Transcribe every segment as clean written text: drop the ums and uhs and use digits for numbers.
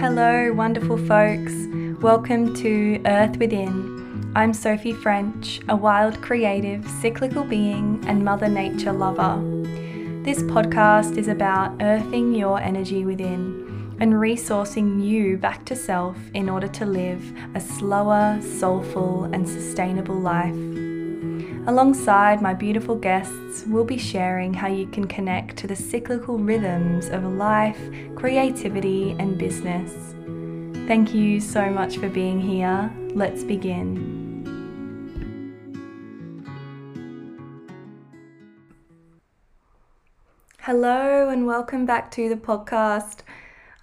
Hello, wonderful folks. Welcome to Earth Within. I'm Sophie French, a wild, creative, cyclical being and Mother Nature lover. This podcast is about earthing your energy within and resourcing you back to self in order to live a slower, soulful, and sustainable life. Alongside my beautiful guests, we'll be sharing how you can connect to the cyclical rhythms of life, creativity, and business. Thank you so much for being here. Let's begin. Hello and welcome back to the podcast.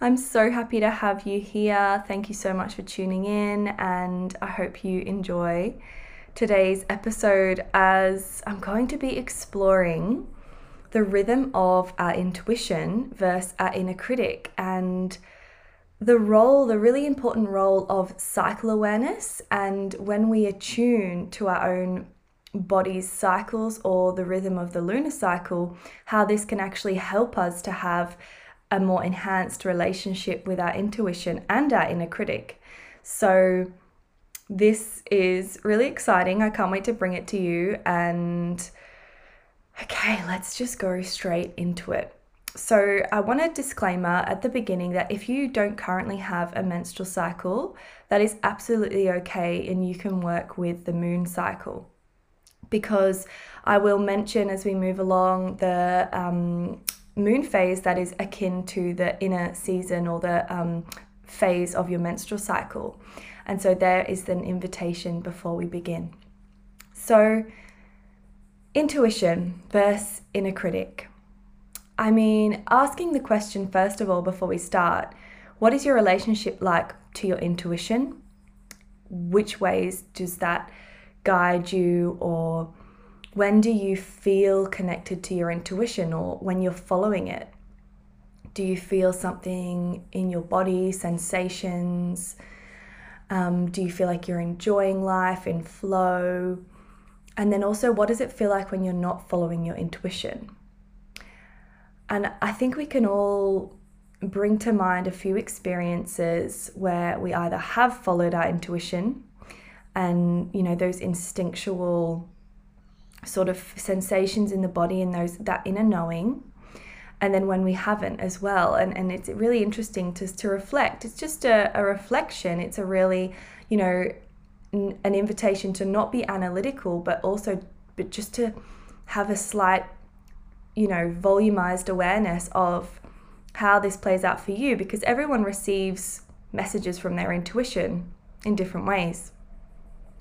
I'm so happy to have you here. Thank you so much for tuning in, and I hope you enjoy today's episode, as I'm going to be exploring the rhythm of our intuition versus our inner critic, and the really important role of cycle awareness, and when we attune to our own body's cycles or the rhythm of the lunar cycle, how this can actually help us to have a more enhanced relationship with our intuition and our inner critic. So this is really exciting. I can't wait to bring it to you. And okay, let's just go straight into it. So I want a disclaimer at the beginning that if you don't currently have a menstrual cycle, that is absolutely okay, and you can work with the moon cycle, because I will mention as we move along the moon phase that is akin to the inner season or the phase of your menstrual cycle. And so there is an invitation before we begin. So intuition versus inner critic. I mean, asking the question first of all before we start, what is your relationship like to your intuition? Which ways does that guide you, or when do you feel connected to your intuition, or when you're following it? Do you feel something in your body, sensations? Do you feel like you're enjoying life, in flow? And then also, what does it feel like when you're not following your intuition? And I think we can all bring to mind a few experiences where we either have followed our intuition and, you know, those instinctual sort of sensations in the body and that inner knowing, and then when we haven't as well. And it's really interesting to reflect. It's just a reflection. It's a really, you know, an invitation to not be analytical, but just to have a slight, you know, volumized awareness of how this plays out for you, because everyone receives messages from their intuition in different ways.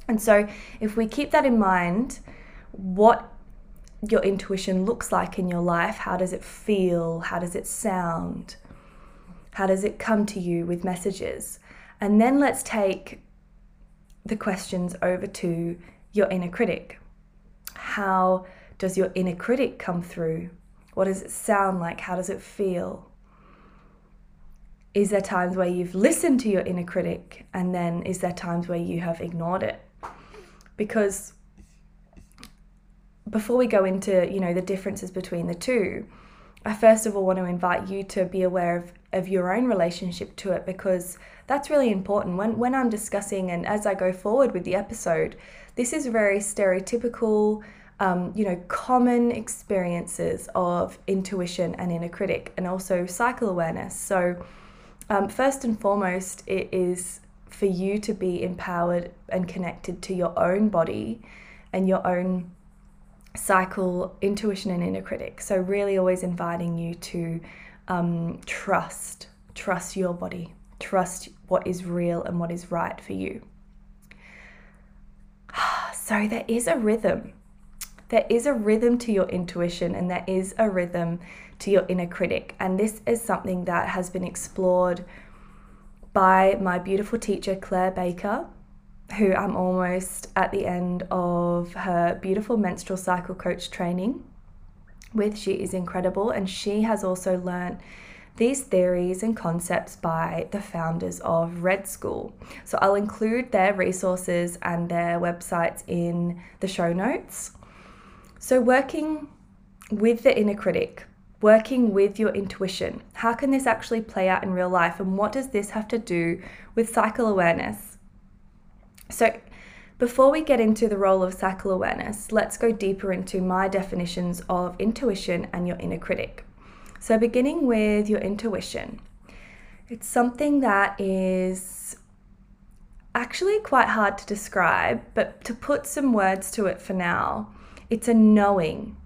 And so if we keep that in mind, what your intuition looks like in your life, how does it feel, how does it sound, how does it come to you with messages? And then let's take the questions over to your inner critic. How does your inner critic come through? What does it sound like? How does it feel? Is there times where you've listened to your inner critic, and then is there times where you have ignored it? Because before we go into, you know, the differences between the two, I first of all want to invite you to be aware of your own relationship to it, because that's really important. When I'm discussing, and as I go forward with the episode, this is very stereotypical, you know, common experiences of intuition and inner critic, and also cycle awareness. So first and foremost, it is for you to be empowered and connected to your own body and your own cycle, intuition, and inner critic. So really always inviting you to trust your body, trust what is real and what is right for you. So there is a rhythm to your intuition, and there is a rhythm to your inner critic, and this is something that has been explored by my beautiful teacher Claire Baker, who I'm almost at the end of her beautiful menstrual cycle coach training with. She is incredible, and she has also learnt these theories and concepts by the founders of Red School. So I'll include their resources and their websites in the show notes. So working with the inner critic, working with your intuition. How can this actually play out in real life? And what does this have to do with cycle awareness? So before we get into the role of cycle awareness, let's go deeper into my definitions of intuition and your inner critic. So beginning with your intuition, it's something that is actually quite hard to describe, but to put some words to it for now, it's a knowing.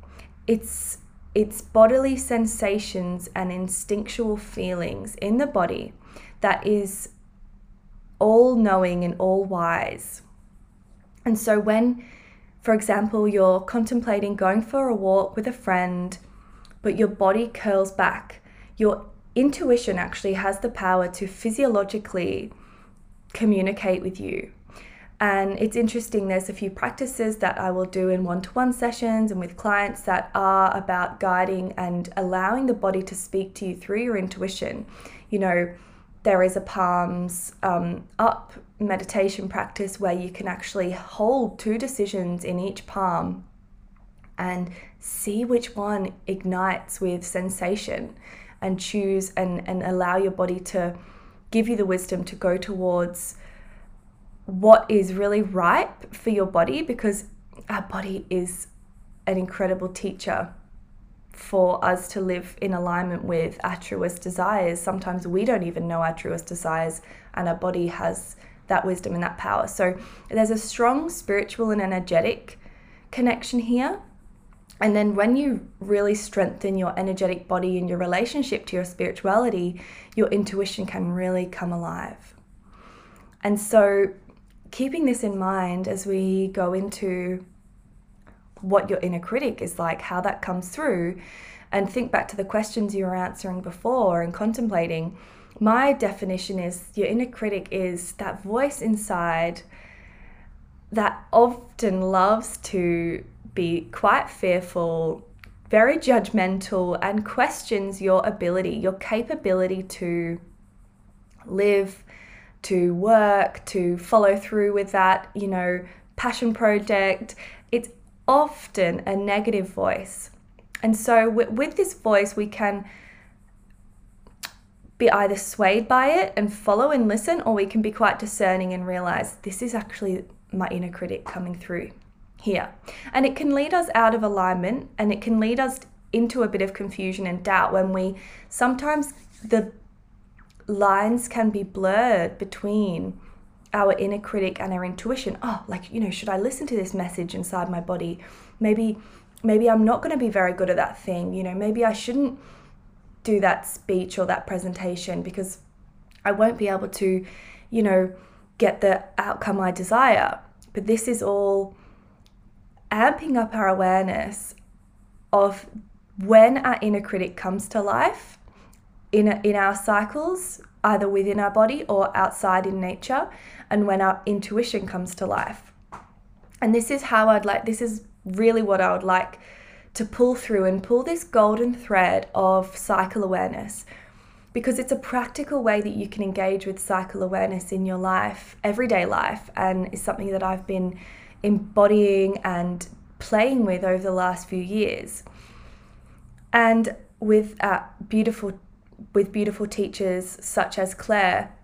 It's bodily sensations and instinctual feelings in the body that is all knowing and all wise. And so when, for example, you're contemplating going for a walk with a friend, but your body curls back, your intuition actually has the power to physiologically communicate with you. And it's interesting, there's a few practices that I will do in one-to-one sessions and with clients that are about guiding and allowing the body to speak to you through your intuition. You know, there is a palms up meditation practice where you can actually hold two decisions in each palm and see which one ignites with sensation, and choose and allow your body to give you the wisdom to go towards what is really ripe for your body, because our body is an incredible teacher for us to live in alignment with our truest desires. Sometimes we don't even know our truest desires, and our body has that wisdom and that power. So there's a strong spiritual and energetic connection here. And then when you really strengthen your energetic body and your relationship to your spirituality, your intuition can really come alive. And so keeping this in mind as we go into what your inner critic is like, how that comes through, and think back to the questions you were answering before and contemplating, my definition is your inner critic is that voice inside that often loves to be quite fearful, very judgmental, and questions your ability, your capability to live, to work, to follow through with that, you know, passion project. It's often a negative voice. And so with this voice, we can be either swayed by it and follow and listen, or we can be quite discerning and realize this is actually my inner critic coming through here. And it can lead us out of alignment, and it can lead us into a bit of confusion and doubt when we sometimes the lines can be blurred between our inner critic and our intuition. Oh, like, you know, should I listen to this message inside my body? Maybe I'm not going to be very good at that thing. You know, maybe I shouldn't do that speech or that presentation because I won't be able to, you know, get the outcome I desire. But this is all amping up our awareness of when our inner critic comes to life in our cycles, either within our body or outside in nature, and when our intuition comes to life. And this is really what I would like to pull through and pull this golden thread of cycle awareness, because it's a practical way that you can engage with cycle awareness in your life, everyday life, and is something that I've been embodying and playing with over the last few years. And with beautiful teachers such as Claire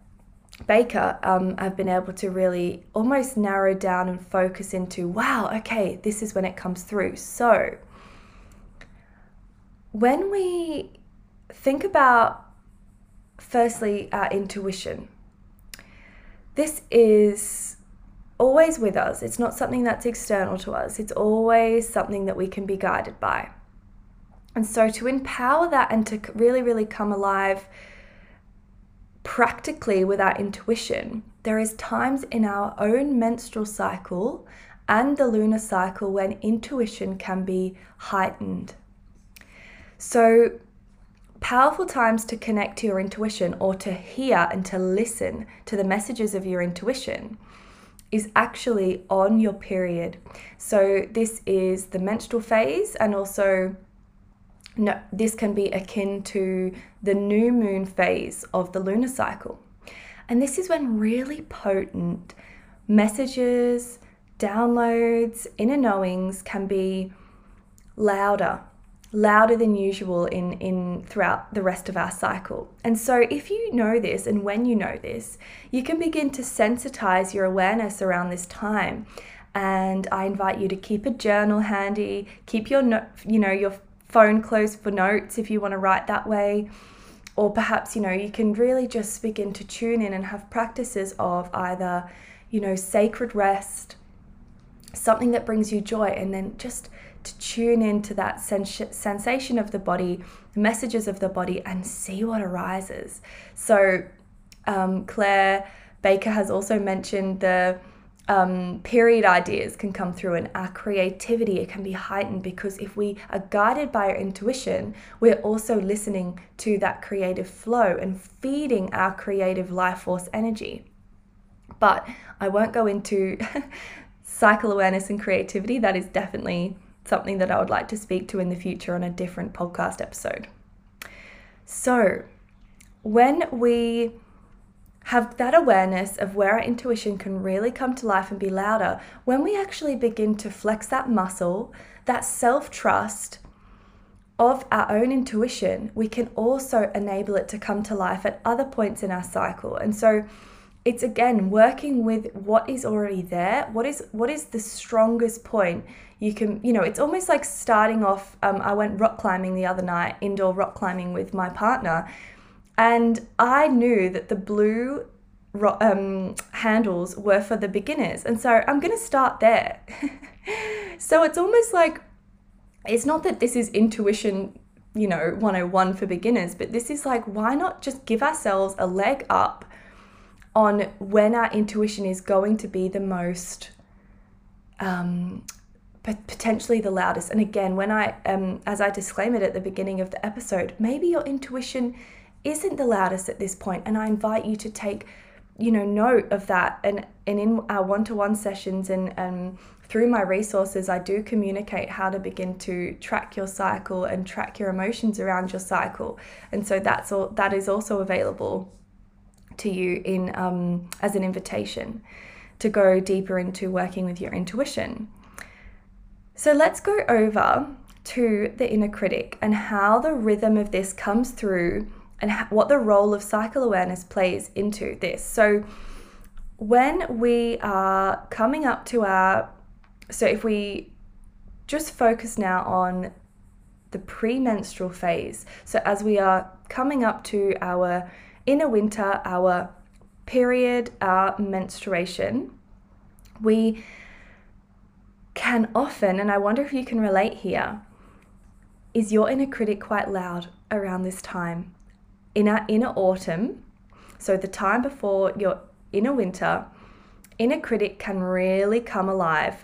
Baker, I've been able to really almost narrow down and focus into, wow, okay, this is when it comes through. So when we think about, firstly, our intuition, this is always with us. It's not something that's external to us. It's always something that we can be guided by. And so to empower that and to really, really come alive practically with our intuition, there is times in our own menstrual cycle and the lunar cycle when intuition can be heightened. So powerful times to connect to your intuition, or to hear and to listen to the messages of your intuition, is actually on your period. So this is the menstrual phase, and also this can be akin to the new moon phase of the lunar cycle. And this is when really potent messages, downloads, inner knowings can be louder, louder than usual in throughout the rest of our cycle. And so if you know this, and when you know this, you can begin to sensitize your awareness around this time. And I invite you to keep a journal handy, keep your phone closed for notes if you want to write that way. Or perhaps, you can really just begin to tune in and have practices of either, sacred rest, something that brings you joy, and then just to tune into that sensation of the body, the messages of the body, and see what arises. So Claire Baker has also mentioned the period ideas can come through, and our creativity, it can be heightened, because if we are guided by our intuition, we're also listening to that creative flow and feeding our creative life force energy. But I won't go into cycle awareness and creativity. That is definitely something that I would like to speak to in the future on a different podcast episode. So when we have that awareness of where our intuition can really come to life and be louder, when we actually begin to flex that muscle, that self-trust of our own intuition, we can also enable it to come to life at other points in our cycle. And so it's again working with what is already there. What is the strongest point you can, it's almost like starting off. I went rock climbing the other night, indoor rock climbing with my partner, and I knew that the blue handles were for the beginners, and so I'm going to start there. So it's almost like, it's not that this is intuition, 101 for beginners, but this is like, why not just give ourselves a leg up on when our intuition is going to be the most, potentially the loudest. And again, when I, as I disclaimed at the beginning of the episode, maybe your intuition isn't the loudest at this point, and I invite you to take, note of that. And in our one-to-one sessions and through my resources, I do communicate how to begin to track your cycle and track your emotions around your cycle. And so that is also available to you in as an invitation to go deeper into working with your intuition. So let's go over to the inner critic and how the rhythm of this comes through and what the role of cycle awareness plays into this. So when we are coming up to so if we just focus now on the premenstrual phase, so as we are coming up to our inner winter, our period, our menstruation, we can often, and I wonder if you can relate here, is your inner critic quite loud around this time? In our inner autumn, so the time before your inner winter, inner critic can really come alive.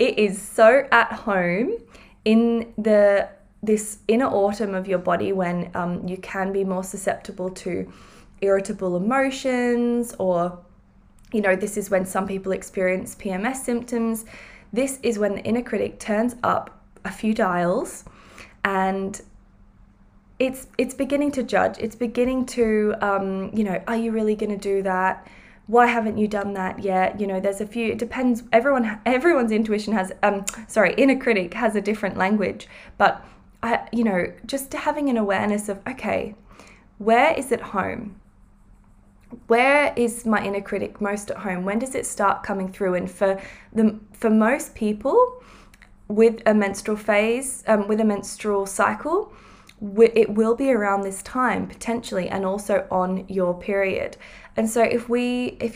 It is so at home in this inner autumn of your body when you can be more susceptible to irritable emotions, or, this is when some people experience PMS symptoms. This is when the inner critic turns up a few dials, and it's beginning to judge. It's beginning to, are you really going to do that? Why haven't you done that yet? There's a few, it depends. Everyone's intuition has, inner critic has a different language, but just having an awareness of, okay, where is it home? Where is my inner critic most at home? When does it start coming through? And for most people with a menstrual phase, with a menstrual cycle, it will be around this time potentially, and also on your period. And so if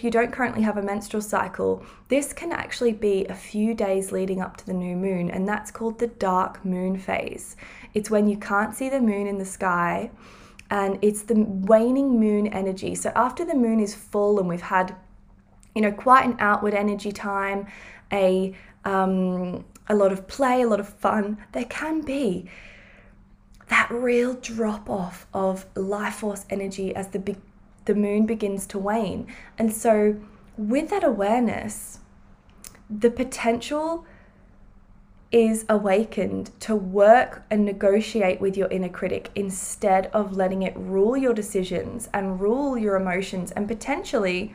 you don't currently have a menstrual cycle, this can actually be a few days leading up to the new moon, and that's called the dark moon phase. It's when you can't see the moon in the sky, and it's the waning moon energy. So after the moon is full and we've had quite an outward energy time, a lot of play, a lot of fun, there can be that real drop off of life force energy as the moon begins to wane. And so with that awareness, the potential is awakened to work and negotiate with your inner critic instead of letting it rule your decisions and rule your emotions and potentially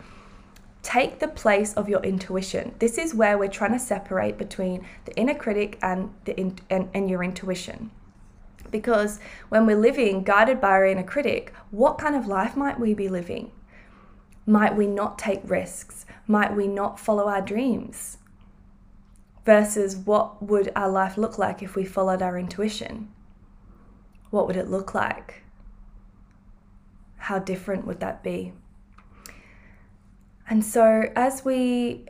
Take the place of your intuition. This is where we're trying to separate between the inner critic and your intuition. Because when we're living guided by our inner critic, what kind of life might we be living? Might we not take risks? Might we not follow our dreams? Versus what would our life look like if we followed our intuition? What would it look like? How different would that be? And so as we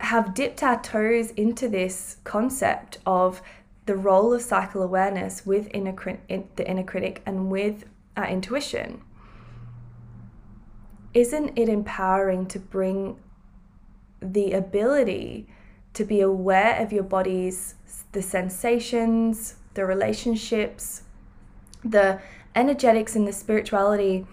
have dipped our toes into this concept of the role of cycle awareness with the inner critic and with our intuition, isn't it empowering to bring the ability to be aware of your body's, the sensations, the relationships, the energetics and the spirituality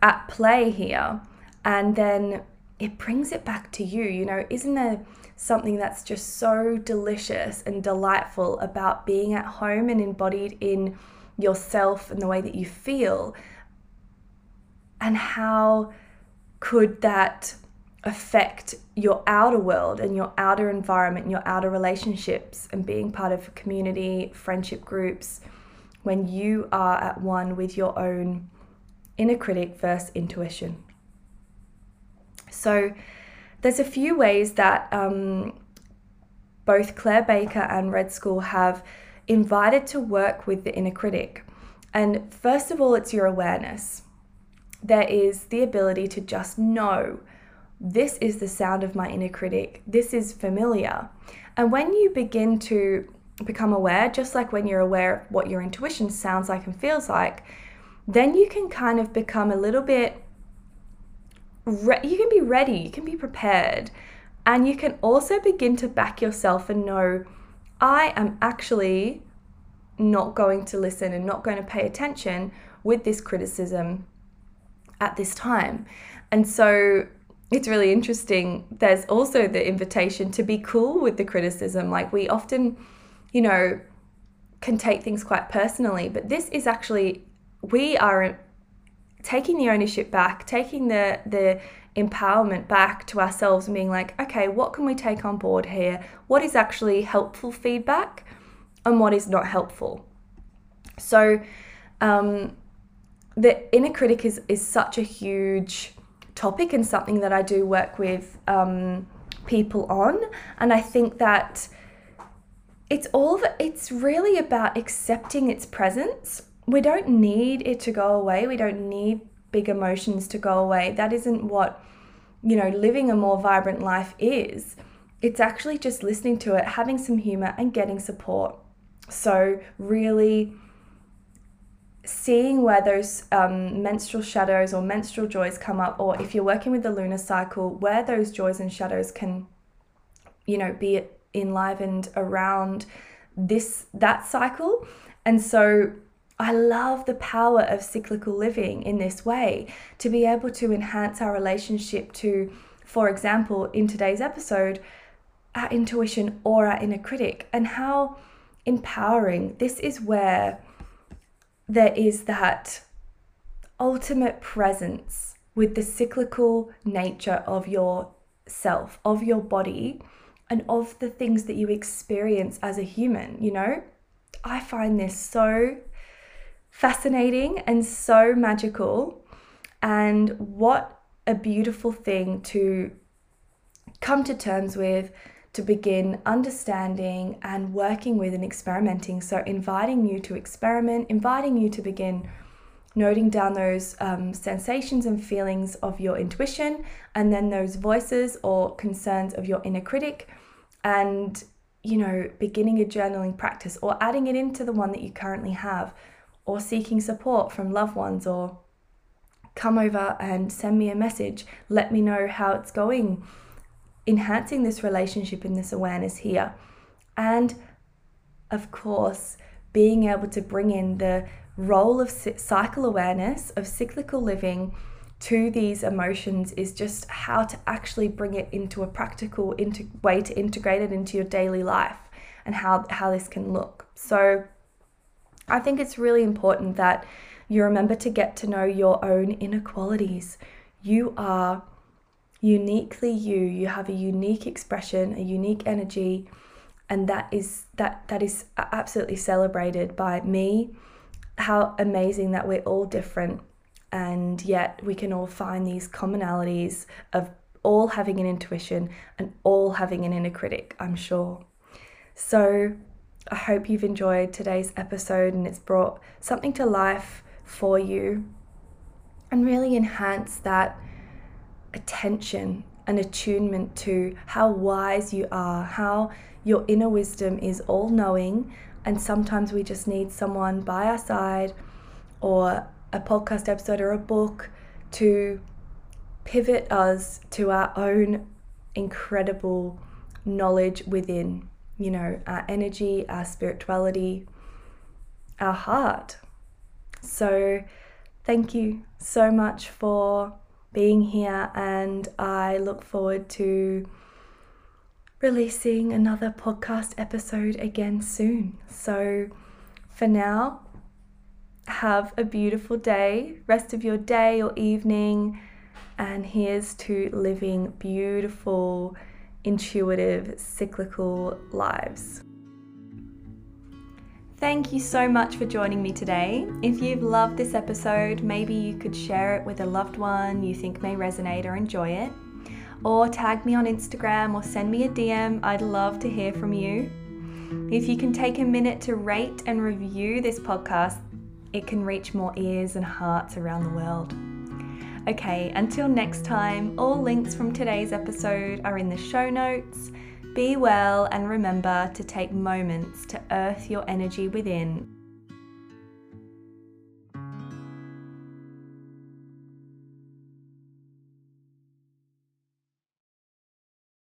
at play here? And then it brings it back to you. You know, isn't there something that's just so delicious and delightful about being at home and embodied in yourself and the way that you feel? And how could that affect your outer world and your outer environment, your outer relationships, and being part of community, friendship groups, when you are at one with your own inner critic versus intuition? So there's a few ways that both Claire Baker and Red School have invited to work with the inner critic. And first of all, it's your awareness. There is the ability to just know, this is the sound of my inner critic, this is familiar. And when you begin to become aware, just like when you're aware of what your intuition sounds like and feels like, then you can kind of become a little bit, you can be ready, you can be prepared, and you can also begin to back yourself and know, I am actually not going to listen and not going to pay attention with this criticism at this time. And so it's really interesting. There's also the invitation to be cool with the criticism. Like, we often, you know, can take things quite personally, but this is actually, we are taking the ownership back, taking the empowerment back to ourselves and being like, okay, what can we take on board here? What is actually helpful feedback and what is not helpful? So the inner critic is such a huge topic and something that I do work with people on. And I think that it's really about accepting its presence. We don't need it to go away. We don't need big emotions to go away. That isn't what, you know, living a more vibrant life is. It's actually just listening to it, having some humor and getting support. So really seeing where those menstrual shadows or menstrual joys come up, or if you're working with the lunar cycle, where those joys and shadows can, you know, be enlivened around that cycle. And so I love the power of cyclical living in this way, to be able to enhance our relationship to, for example, in today's episode, our intuition or our inner critic, and how empowering. This is where there is that ultimate presence with the cyclical nature of yourself, of your body, and of the things that you experience as a human. You know, I find this so fascinating and so magical, and what a beautiful thing to come to terms with, to begin understanding and working with and experimenting. So inviting you to experiment, inviting you to begin noting down those sensations and feelings of your intuition, and then those voices or concerns of your inner critic, and, you know, beginning a journaling practice or adding it into the one that you currently have, or seeking support from loved ones, or come over and send me a message, let me know how it's going, enhancing this relationship and this awareness here. And of course, being able to bring in the role of cycle awareness, of cyclical living, to these emotions is just how to actually bring it into a practical way to integrate it into your daily life, and how this can look. So I think it's really important that you remember to get to know your own inner qualities. You are uniquely you. You have a unique expression, a unique energy, and that is absolutely celebrated by me. How amazing that we're all different, and yet we can all find these commonalities of all having an intuition and all having an inner critic, I'm sure. So I hope you've enjoyed today's episode and it's brought something to life for you, and really enhance that attention and attunement to how wise you are, how your inner wisdom is all-knowing, and sometimes we just need someone by our side or a podcast episode or a book to pivot us to our own incredible knowledge within, you know, our energy, our spirituality, our heart. So thank you so much for being here, and I look forward to releasing another podcast episode again soon. So for now, have a beautiful day, rest of your day or evening, and here's to living beautiful, intuitive, cyclical lives. Thank you so much for joining me today. If you've loved this episode, maybe you could share it with a loved one you think may resonate or enjoy it, or tag me on Instagram or send me a DM. I'd love to hear from you. If you can take a minute to rate and review this podcast, it can reach more ears and hearts around the world. Okay, until next time, all links from today's episode are in the show notes. Be well, and remember to take moments to earth your energy within.